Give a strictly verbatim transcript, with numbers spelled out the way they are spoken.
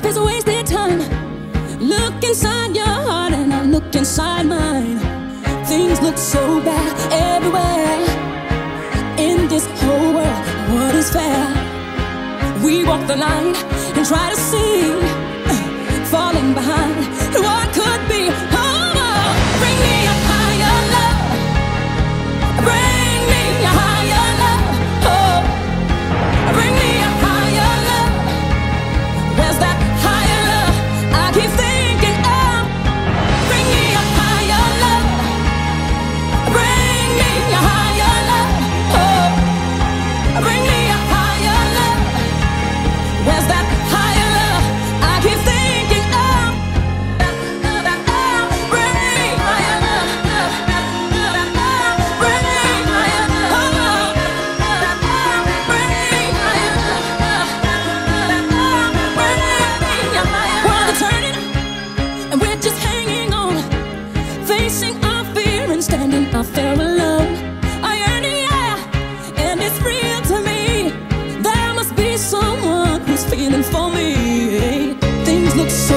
life is a wasted time. Look inside your heart and I look inside mine. Things look so bad everywhere in this whole world. What is fair? We walk the line and try to see, uh, falling behind what could be. I feel alone, I yearn, yeah, and it's real to me. There must be someone who's feeling for me. Things look so